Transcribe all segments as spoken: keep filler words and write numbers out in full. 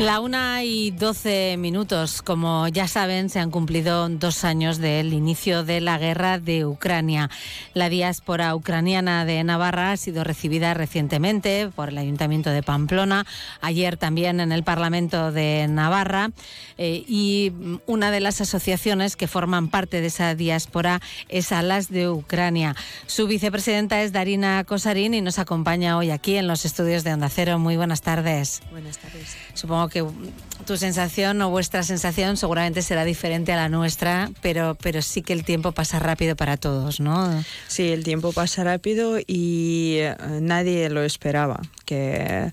La una y doce minutos. Como ya saben, se han cumplido dos años del inicio de la guerra de Ucrania. La diáspora ucraniana de Navarra ha sido recibida recientemente por el Ayuntamiento de Pamplona, ayer también en el Parlamento de Navarra, eh, y una de las asociaciones que forman parte de esa diáspora es Alas de Ucrania. Su vicepresidenta es Daryna Kosaryn y nos acompaña hoy aquí en los estudios de Onda Cero. Muy buenas tardes. Buenas tardes. Supongo que tu sensación o vuestra sensación seguramente será diferente a la nuestra, pero, pero sí que el tiempo pasa rápido para todos, ¿no? Sí, el tiempo pasa rápido y nadie lo esperaba, que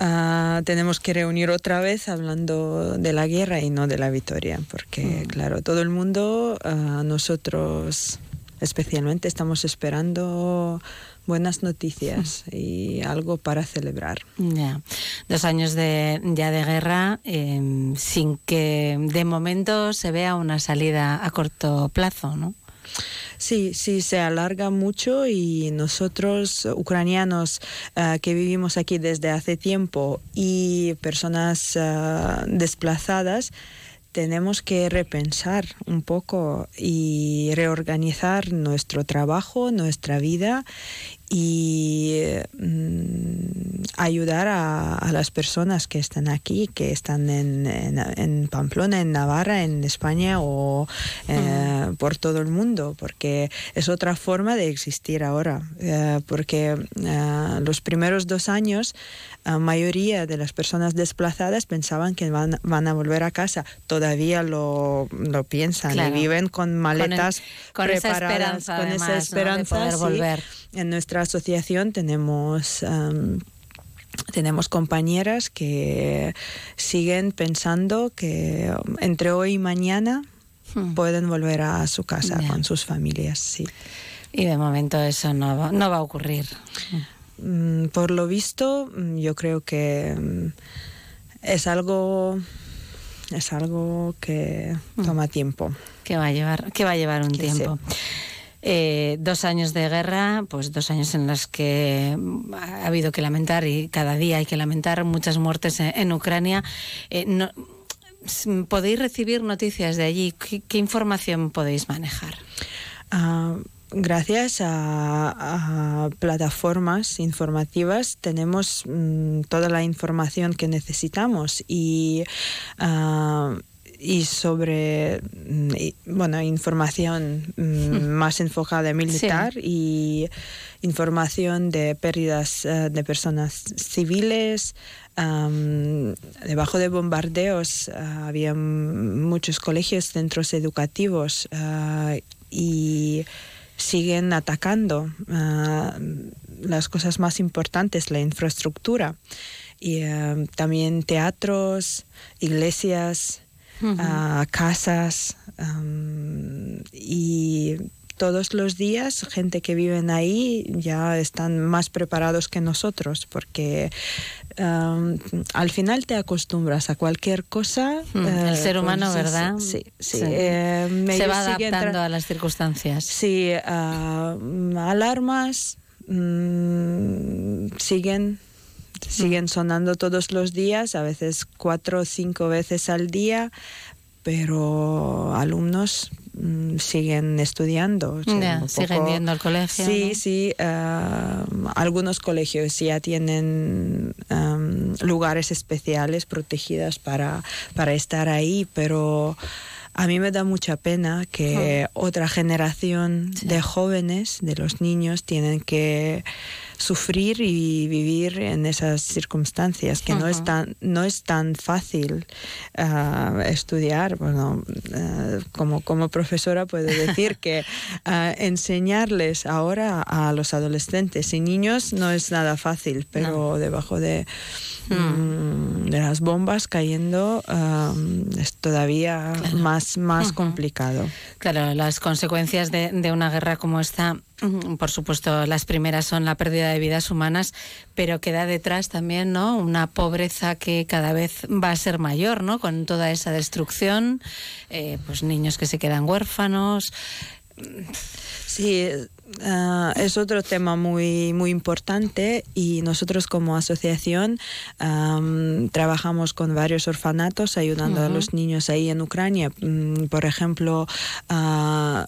uh, tenemos que reunir otra vez hablando de la guerra y no de la victoria, porque, mm. claro, todo el mundo, uh, nosotros especialmente, estamos esperando buenas noticias y algo para celebrar. Ya. Dos años de, ya de guerra, eh, sin que de momento se vea una salida a corto plazo, ¿no? Sí, sí, se alarga mucho y nosotros, ucranianos uh, que vivimos aquí desde hace tiempo y personas uh, desplazadas, tenemos que repensar un poco y reorganizar nuestro trabajo, nuestra vida y mm, ayudar a, a las personas que están aquí, que están en, en, en Pamplona, en Navarra, en España o eh, uh-huh. por todo el mundo, porque es otra forma de existir ahora, eh, porque eh, los primeros dos años la mayoría de las personas desplazadas pensaban que van, van a volver a casa. Todavía lo, lo piensan, claro, y viven con maletas con el, con preparadas, esa con además, esa esperanza, ¿no?, de poder sí, volver. En nuestra asociación tenemos um, tenemos compañeras que siguen pensando que entre hoy y mañana hmm. pueden volver a su casa, yeah, con sus familias, sí. Y de momento eso no va, no va a ocurrir. Mm, por lo visto, yo creo que mm, es algo es algo que mm. toma tiempo. Que va a llevar, que va a llevar un que tiempo. Sí. Eh, dos años de guerra, pues dos años en los que ha habido que lamentar, y cada día hay que lamentar, muchas muertes en, en Ucrania. Eh, no, ¿Podéis recibir noticias de allí? ¿Qué, qué información podéis manejar? Uh, Gracias a, a plataformas informativas tenemos mmm, toda la información que necesitamos y, uh, y sobre, y, bueno, información mmm, más enfocada militar, sí, y información de pérdidas uh, de personas civiles. Um, debajo de bombardeos uh, había muchos colegios, centros educativos uh, y siguen atacando uh, las cosas más importantes, la infraestructura, y uh, también teatros, iglesias, uh-huh. uh, casas, um, y todos los días gente que viven ahí ya están más preparados que nosotros, porque um, al final te acostumbras a cualquier cosa. Mm, eh, el ser humano, pues, ¿verdad? Sí, sí. sí. Eh, me Se va adaptando tra- a las circunstancias. Sí, uh, alarmas mmm, siguen, siguen sonando todos los días, a veces cuatro o cinco veces al día, pero alumnos siguen estudiando. O sea, yeah, poco, siguen yendo al colegio. Sí, ¿no? sí. Uh, algunos colegios ya tienen um, lugares especiales protegidos para, para estar ahí, pero a mí me da mucha pena que oh. otra generación, sí, de jóvenes, de los niños, tienen que sufrir y vivir en esas circunstancias, que uh-huh. no es tan, no es tan fácil uh, estudiar. Bueno, uh, como, como profesora puedo decir que uh, enseñarles ahora a los adolescentes y niños no es nada fácil, pero no. debajo de, mm. um, de las bombas cayendo um, es todavía claro. más, más uh-huh. complicado. Claro, las consecuencias de, de una guerra como esta, por supuesto, las primeras son la pérdida de vidas humanas, pero queda detrás también, ¿no?, una pobreza que cada vez va a ser mayor, ¿no?, con toda esa destrucción, eh, pues niños que se quedan huérfanos, Sí, uh, es otro tema muy, muy importante, y nosotros como asociación um, trabajamos con varios orfanatos ayudando uh-huh. a los niños ahí en Ucrania. Um, por ejemplo, uh,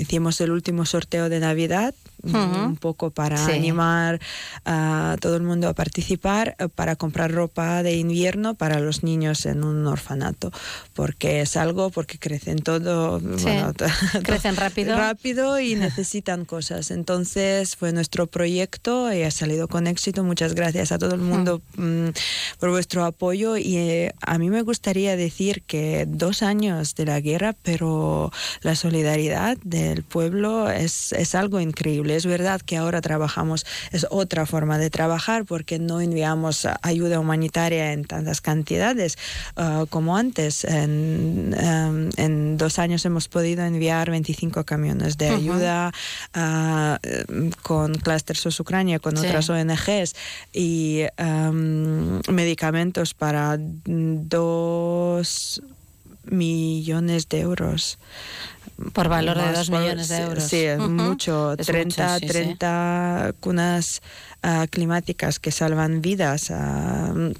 hicimos el último sorteo de Navidad. Uh-huh. Un poco para sí. animar a todo el mundo a participar, para comprar ropa de invierno para los niños en un orfanato, porque es algo, porque crecen todo, sí. bueno, t- crecen rápido rápido y necesitan cosas. Entonces fue nuestro proyecto y ha salido con éxito. Muchas gracias a todo el mundo uh-huh. por vuestro apoyo. Y eh, a mí me gustaría decir que dos años de la guerra, pero la solidaridad del pueblo es, es algo increíble. Es verdad que ahora trabajamos, es otra forma de trabajar, porque no enviamos ayuda humanitaria en tantas cantidades uh, como antes. En, um, en dos años hemos podido enviar veinticinco camiones de ayuda uh-huh. uh, con Cluster SOS Ucrania, con sí. otras O N Ges, y um, medicamentos para dos millones de euros. Por valor más, de dos millones de euros. Sí, es uh-huh. mucho. Es treinta, mucho, sí, treinta sí. cunas uh, climáticas que salvan vidas a, a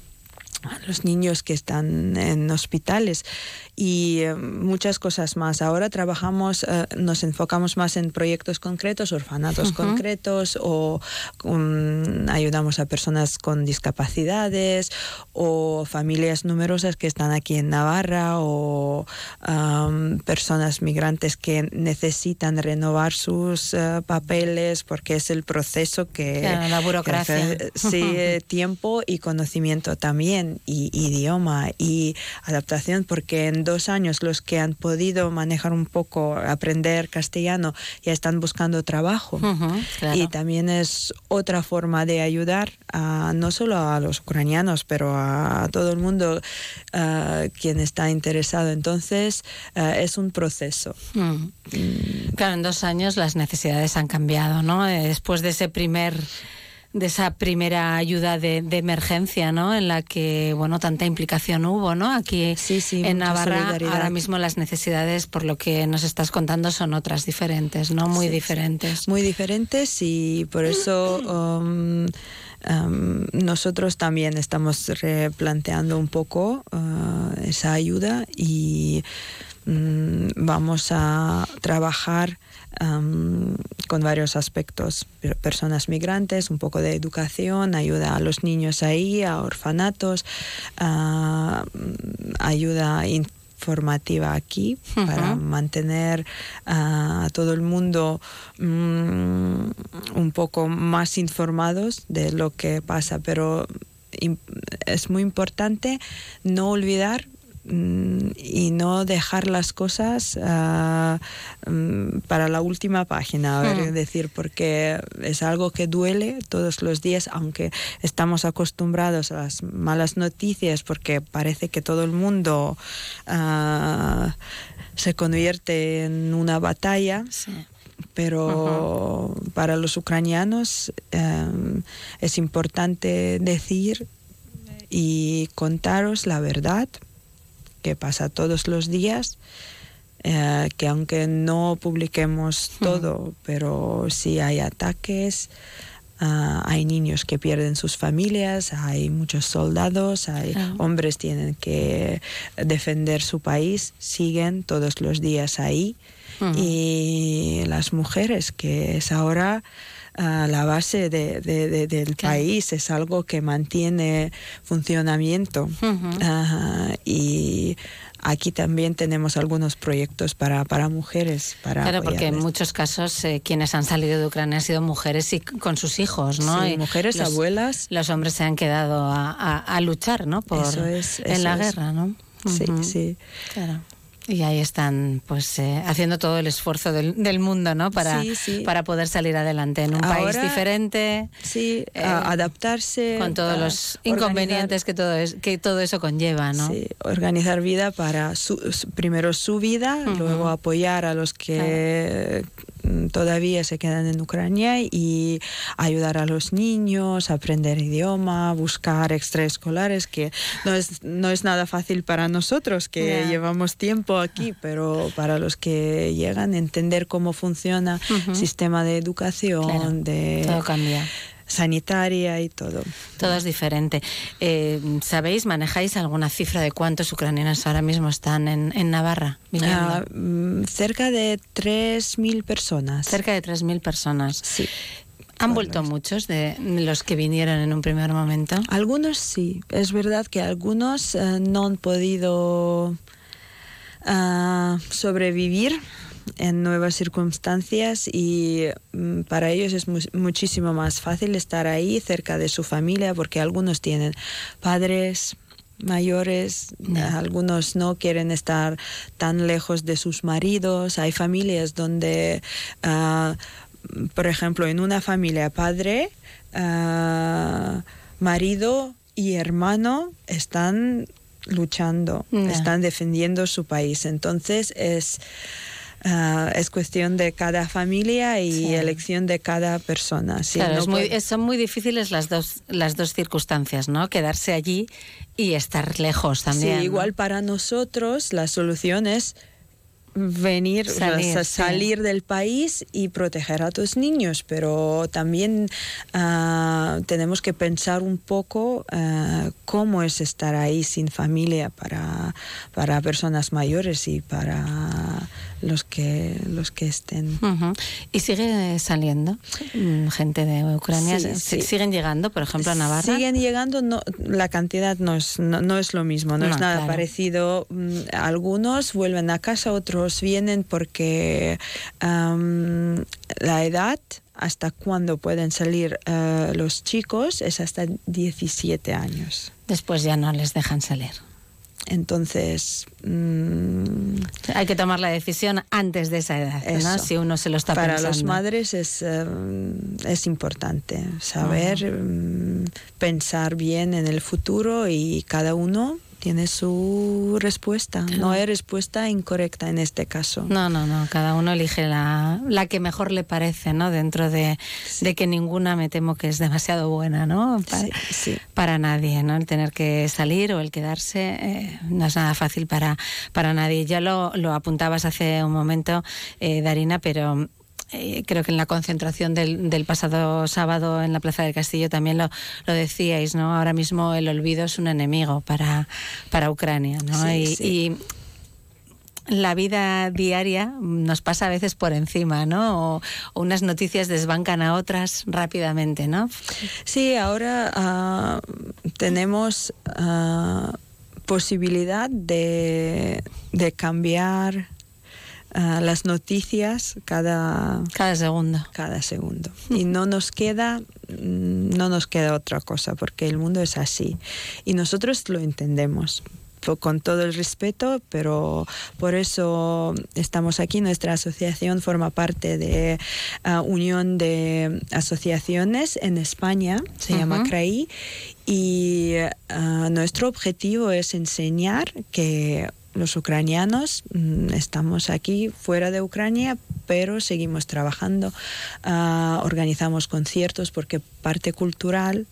los niños que están en hospitales y uh, muchas cosas más. Ahora trabajamos, uh, nos enfocamos más en proyectos concretos, orfanatos uh-huh. concretos, o um, ayudamos a personas con discapacidades o familias numerosas que están aquí en Navarra, o um, personas migrantes que necesitan renovar sus uh, papeles, porque es el proceso que... Claro, la burocracia. Que hace, sí, tiempo y conocimiento también, y idioma y adaptación, porque en dos años los que han podido manejar un poco, aprender castellano, ya están buscando trabajo. Uh-huh, claro. Y también es otra forma de ayudar a, no solo a los ucranianos, pero a todo el mundo uh, quien está interesado. Entonces uh, es un proceso. Uh-huh. Mm. Claro, en dos años las necesidades han cambiado, ¿no? Después de ese primer... de esa primera ayuda de, de emergencia, ¿no? En la que, bueno, tanta implicación hubo, ¿no? Aquí sí, sí, en Navarra ahora mismo las necesidades, por lo que nos estás contando, son otras diferentes, ¿no? Muy sí, diferentes. Muy diferentes, y por eso um, um, nosotros también estamos replanteando un poco uh, esa ayuda, y um, vamos a trabajar Um, con varios aspectos: personas migrantes, un poco de educación, ayuda a los niños ahí, a orfanatos, uh, ayuda informativa aquí uh-huh. para mantener uh, a todo el mundo um, un poco más informados de lo que pasa. Pero imp- es muy importante no olvidar y no dejar las cosas uh, um, para la última página, a ver, mm. decir, porque es algo que duele todos los días, aunque estamos acostumbrados a las malas noticias, porque parece que todo el mundo uh, se convierte en una batalla. Sí. Pero uh-huh. para los ucranianos um, es importante decir y contaros la verdad que pasa todos los días, eh, que aunque no publiquemos todo, pero sí hay ataques, uh, hay niños que pierden sus familias, hay muchos soldados, hay ah. hombres que tienen que defender su país, siguen todos los días ahí. Uh-huh. Y las mujeres, que es ahora uh, la base de, de, de, del ¿Qué? país, es algo que mantiene funcionamiento. Uh-huh. Uh, y aquí también tenemos algunos proyectos para, para mujeres. Para claro, apoyarles. Porque en muchos casos eh, quienes han salido de Ucrania han sido mujeres y con sus hijos, ¿no? Sí, y mujeres, los, abuelas. Los hombres se han quedado a, a, a luchar, ¿no? Por, eso es, eso en la es. guerra, ¿no? Uh-huh. Sí, sí. Claro. Y ahí están, pues, eh, haciendo todo el esfuerzo del, del mundo, ¿no? Para, sí, sí. para poder salir adelante en un Ahora, país diferente. Sí, eh, adaptarse. Con todos los inconvenientes que todo, es, que todo eso conlleva, ¿no? Sí, organizar vida para, su, primero, su vida, uh-huh. luego apoyar a los que... Claro. todavía se quedan en Ucrania, y ayudar a los niños, aprender idioma, buscar extraescolares, que no es, no es nada fácil para nosotros, que yeah. llevamos tiempo aquí, pero para los que llegan, entender cómo funciona el uh-huh. sistema de educación, claro, de... todo cambia. Sanitaria y todo. Todo es diferente. Eh, ¿Sabéis, manejáis alguna cifra de cuántos ucranianos ahora mismo están en, en Navarra? Ah, cerca de tres mil personas. Cerca de tres mil personas. Sí. ¿Han vuelto muchos de los que vinieron en un primer momento? Algunos sí. Es verdad que algunos eh, no han podido eh, sobrevivir en nuevas circunstancias, y mm, para ellos es mu- muchísimo más fácil estar ahí cerca de su familia, porque algunos tienen padres mayores, no. eh, algunos no quieren estar tan lejos de sus maridos. Hay familias donde, uh, por ejemplo, en una familia padre, uh, marido y hermano están luchando, no. están defendiendo su país. Entonces es... Uh, es cuestión de cada familia y sí. elección de cada persona. Sí, claro, no es muy, puede... son muy difíciles las dos, las dos circunstancias, ¿no? Quedarse allí y estar lejos también. Sí, igual, ¿no? Para nosotros la solución es venir, salir, o sea, salir sí. del país y proteger a tus niños, pero también uh, tenemos que pensar un poco uh, cómo es estar ahí sin familia para, para personas mayores y para los que los que estén. Uh-huh. ¿Y sigue saliendo gente de Ucrania? Sí, sí. ¿Siguen llegando, por ejemplo, a Navarra? Siguen llegando, no, la cantidad no es, no, no es lo mismo, no, no es nada claro. parecido. Algunos vuelven a casa, otros vienen porque um, la edad hasta cuando pueden salir uh, los chicos es hasta diecisiete años. Después ya no les dejan salir. Entonces... Mmm, hay que tomar la decisión antes de esa edad, eso, ¿no? Si uno se lo está para pensando. Para las madres es, um, es importante saber uh-huh. um, pensar bien en el futuro, y cada uno... tiene su respuesta. No hay respuesta incorrecta en este caso. No, no, no. Cada uno elige la, la que mejor le parece, ¿no? Dentro de, sí. de que ninguna, me temo, que es demasiado buena, ¿no? Para, sí, sí. para nadie, ¿no? El tener que salir o el quedarse eh, no es nada fácil para, para nadie. Ya lo, lo apuntabas hace un momento, eh, Daryna, pero... creo que en la concentración del, del pasado sábado en la Plaza del Castillo también lo, lo decíais, ¿no? Ahora mismo el olvido es un enemigo para, para Ucrania, ¿no? Sí, y, sí. y la vida diaria nos pasa a veces por encima, ¿no? O, o unas noticias desbancan a otras rápidamente, ¿no? Sí, ahora uh, tenemos uh, posibilidad de, de cambiar... Uh, las noticias cada cada segundo cada segundo y no nos queda no nos queda otra cosa, porque el mundo es así y nosotros lo entendemos con todo el respeto, pero por eso estamos aquí. Nuestra asociación forma parte de uh, Unión de Asociaciones en España, se uh-huh. llama C R A I, y uh, nuestro objetivo es enseñar que los ucranianos estamos aquí fuera de Ucrania, pero seguimos trabajando, uh, organizamos conciertos, porque parte cultural,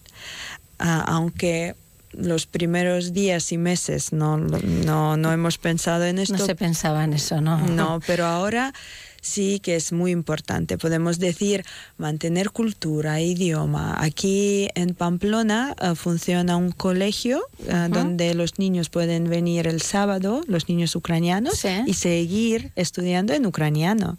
uh, aunque los primeros días y meses no, no, no hemos pensado en esto. No se pensaba en eso, ¿no? No, pero ahora... sí que es muy importante. Podemos decir mantener cultura, idioma. Aquí en Pamplona uh, funciona un colegio uh, uh-huh. donde los niños pueden venir el sábado, los niños ucranianos, sí. y seguir estudiando en ucraniano,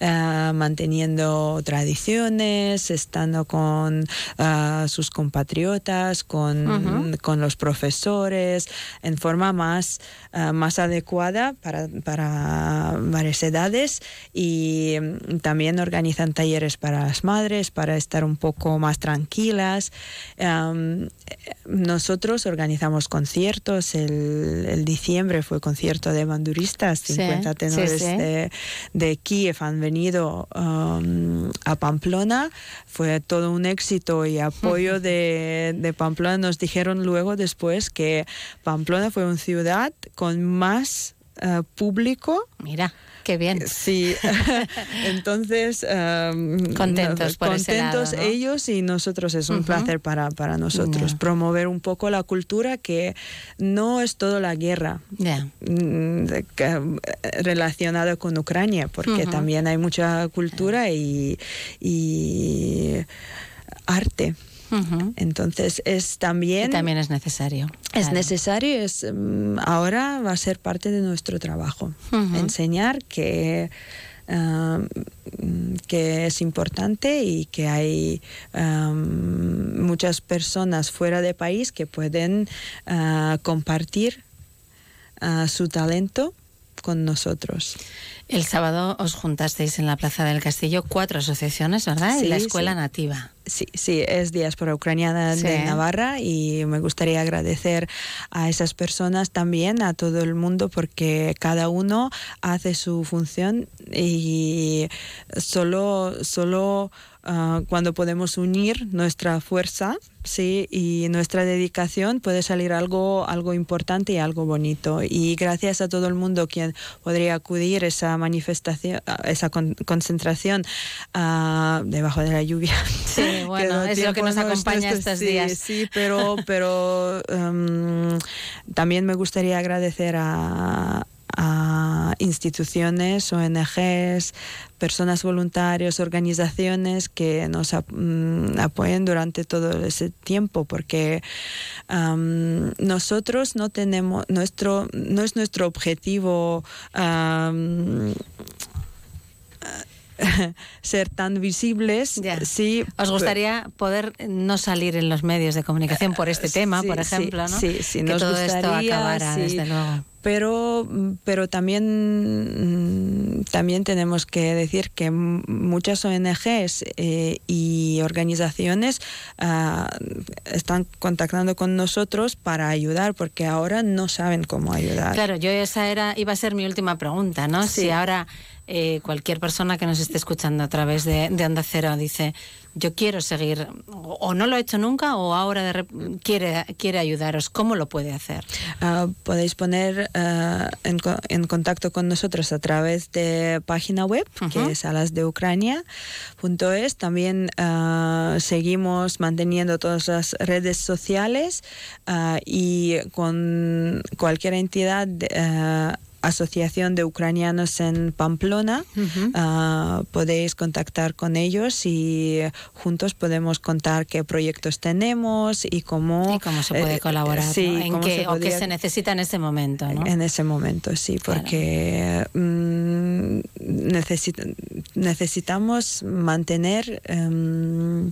uh, manteniendo tradiciones, estando con uh, sus compatriotas, con, uh-huh. con los profesores, en forma más, uh, más adecuada para, para varias edades. Y Y también organizan talleres para las madres, para estar un poco más tranquilas. Um, nosotros organizamos conciertos. El, el diciembre fue concierto de banduristas. Sí, cincuenta tenores sí, sí. De, de Kiev han venido um, a Pamplona. Fue todo un éxito y apoyo uh-huh. de, de Pamplona. Nos dijeron luego, después, que Pamplona fue una ciudad con más... uh, público. Mira, qué bien. Sí, entonces... Um, contentos por contentos ese lado, ¿no? Ellos y nosotros. Es un uh-huh. placer para, para nosotros yeah. promover un poco la cultura, que no es todo la guerra yeah. relacionada con Ucrania, porque uh-huh. también hay mucha cultura y, y arte. Uh-huh. Entonces es también... Y también es necesario. Es claro. necesario, es, ahora va a ser parte de nuestro trabajo. Uh-huh. Enseñar que, uh, que es importante y que hay um, muchas personas fuera de país que pueden uh, compartir uh, su talento con nosotros. El sábado os juntasteis en la Plaza del Castillo cuatro asociaciones, ¿verdad? Sí, y la Escuela sí. Nativa. Sí, sí, es Días por Ucrania sí. de Navarra, y me gustaría agradecer a esas personas también, a todo el mundo, porque cada uno hace su función y solo, solo uh, cuando podemos unir nuestra fuerza sí, y nuestra dedicación puede salir algo, algo importante y algo bonito. Y gracias a todo el mundo quien podría acudir a esa manifestación, a esa con- concentración uh, debajo de la lluvia. Sí. Bueno, es lo que nos acompaña estos días. Sí, sí, pero, pero um, también me gustaría agradecer a, a instituciones, O N Ges, personas voluntarias, organizaciones que nos ap- apoyen durante todo ese tiempo, porque um, nosotros no tenemos, nuestro, no es nuestro objetivo um, ser tan visibles. Ya. Sí, os gustaría poder no salir en los medios de comunicación por este tema, sí, por ejemplo, sí, ¿no? Sí, sí, que nos todo gustaría, esto acabara, sí, desde luego. Pero, pero también, también tenemos que decir que muchas O N Ges eh, y organizaciones uh, están contactando con nosotros para ayudar, porque ahora no saben cómo ayudar. Claro, yo esa era iba a ser mi última pregunta, ¿no? Sí. Si ahora eh, cualquier persona que nos esté escuchando a través de, de Onda Cero dice... yo quiero seguir, o no lo he hecho nunca, o ahora de rep- quiere, quiere ayudaros, ¿cómo lo puede hacer? Uh, podéis poner uh, en, co- en contacto con nosotros a través de página web, uh-huh. que es alas de ucrania punto es. También uh, seguimos manteniendo todas las redes sociales uh, y con cualquier entidad... De, uh, Asociación de Ucranianos en Pamplona, uh-huh. uh, podéis contactar con ellos y juntos podemos contar qué proyectos tenemos y cómo, y cómo se puede eh, colaborar, sí, ¿no? ¿En qué, podría, o qué se necesita en ese momento, ¿no? En ese momento, sí, porque claro. um, necesit- necesitamos mantener um,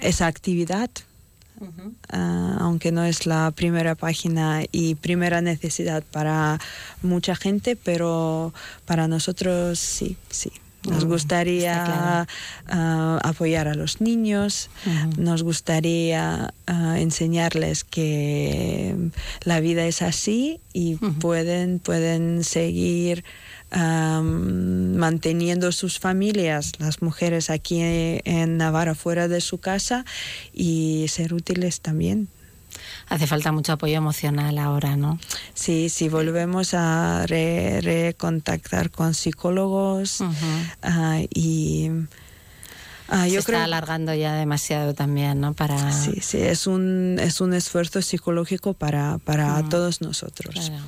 esa actividad. Uh-huh. Uh, aunque no es la primera página y primera necesidad para mucha gente, pero para nosotros sí, sí. Nos gustaría claro. uh, apoyar a los niños, uh-huh. nos gustaría uh, enseñarles que la vida es así y uh-huh. pueden, pueden seguir um, manteniendo sus familias, las mujeres aquí en Navarra, fuera de su casa, y ser útiles también. Hace falta mucho apoyo emocional ahora, ¿no? Sí, sí, volvemos a re, recontactar con psicólogos uh-huh. uh, y... Ah, yo Se creo... está alargando ya demasiado también, ¿no? Para... Sí, sí, es un, es un esfuerzo psicológico para, para uh-huh. todos nosotros. Claro.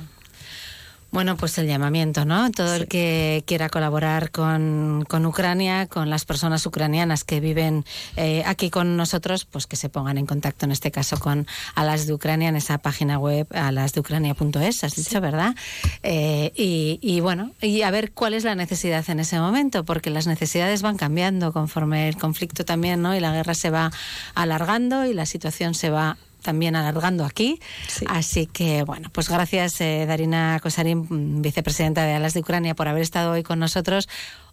Bueno, pues el llamamiento, ¿no? Todo sí. el que quiera colaborar con, con Ucrania, con las personas ucranianas que viven eh, aquí con nosotros, pues que se pongan en contacto, en este caso, con Alas de Ucrania, en esa página web, alas de ucrania punto es, has dicho, sí. ¿verdad? Eh, y, y bueno, y a ver cuál es la necesidad en ese momento, porque las necesidades van cambiando conforme el conflicto también, ¿no? Y la guerra se va alargando y la situación se va también alargando aquí, sí. así que bueno, pues gracias eh, Daryna Kosaryn, vicepresidenta de Alas de Ucrania, por haber estado hoy con nosotros.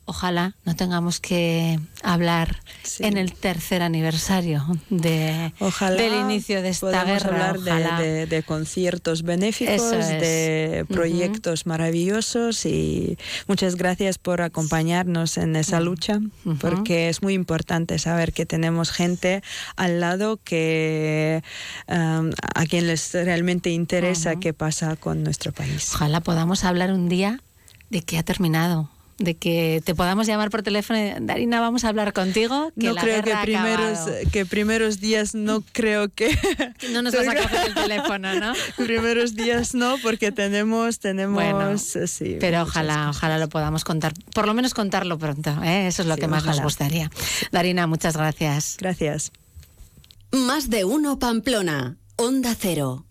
ojalá no tengamos que hablar sí. en el tercer aniversario de, ojalá del inicio de esta guerra. Hablar ojalá de, de, de conciertos benéficos, es. de proyectos uh-huh. maravillosos, y muchas gracias por acompañarnos en esa lucha, uh-huh. porque es muy importante saber que tenemos gente al lado que um, a quien les realmente interesa uh-huh. qué pasa con nuestro país. Ojalá podamos hablar un día de que ha terminado. De que te podamos llamar por teléfono y Daryna, vamos a hablar contigo. Que no la creo que primeros, que primeros días no creo que... No nos vas a coger el teléfono, ¿no? Primeros días no, porque tenemos... tenemos bueno, sí, pero ojalá cosas. ojalá lo podamos contar, por lo menos contarlo pronto, ¿eh? Eso es lo sí, que más ojalá. nos gustaría. Daryna, muchas gracias. Gracias. Más de uno Pamplona, Onda Cero.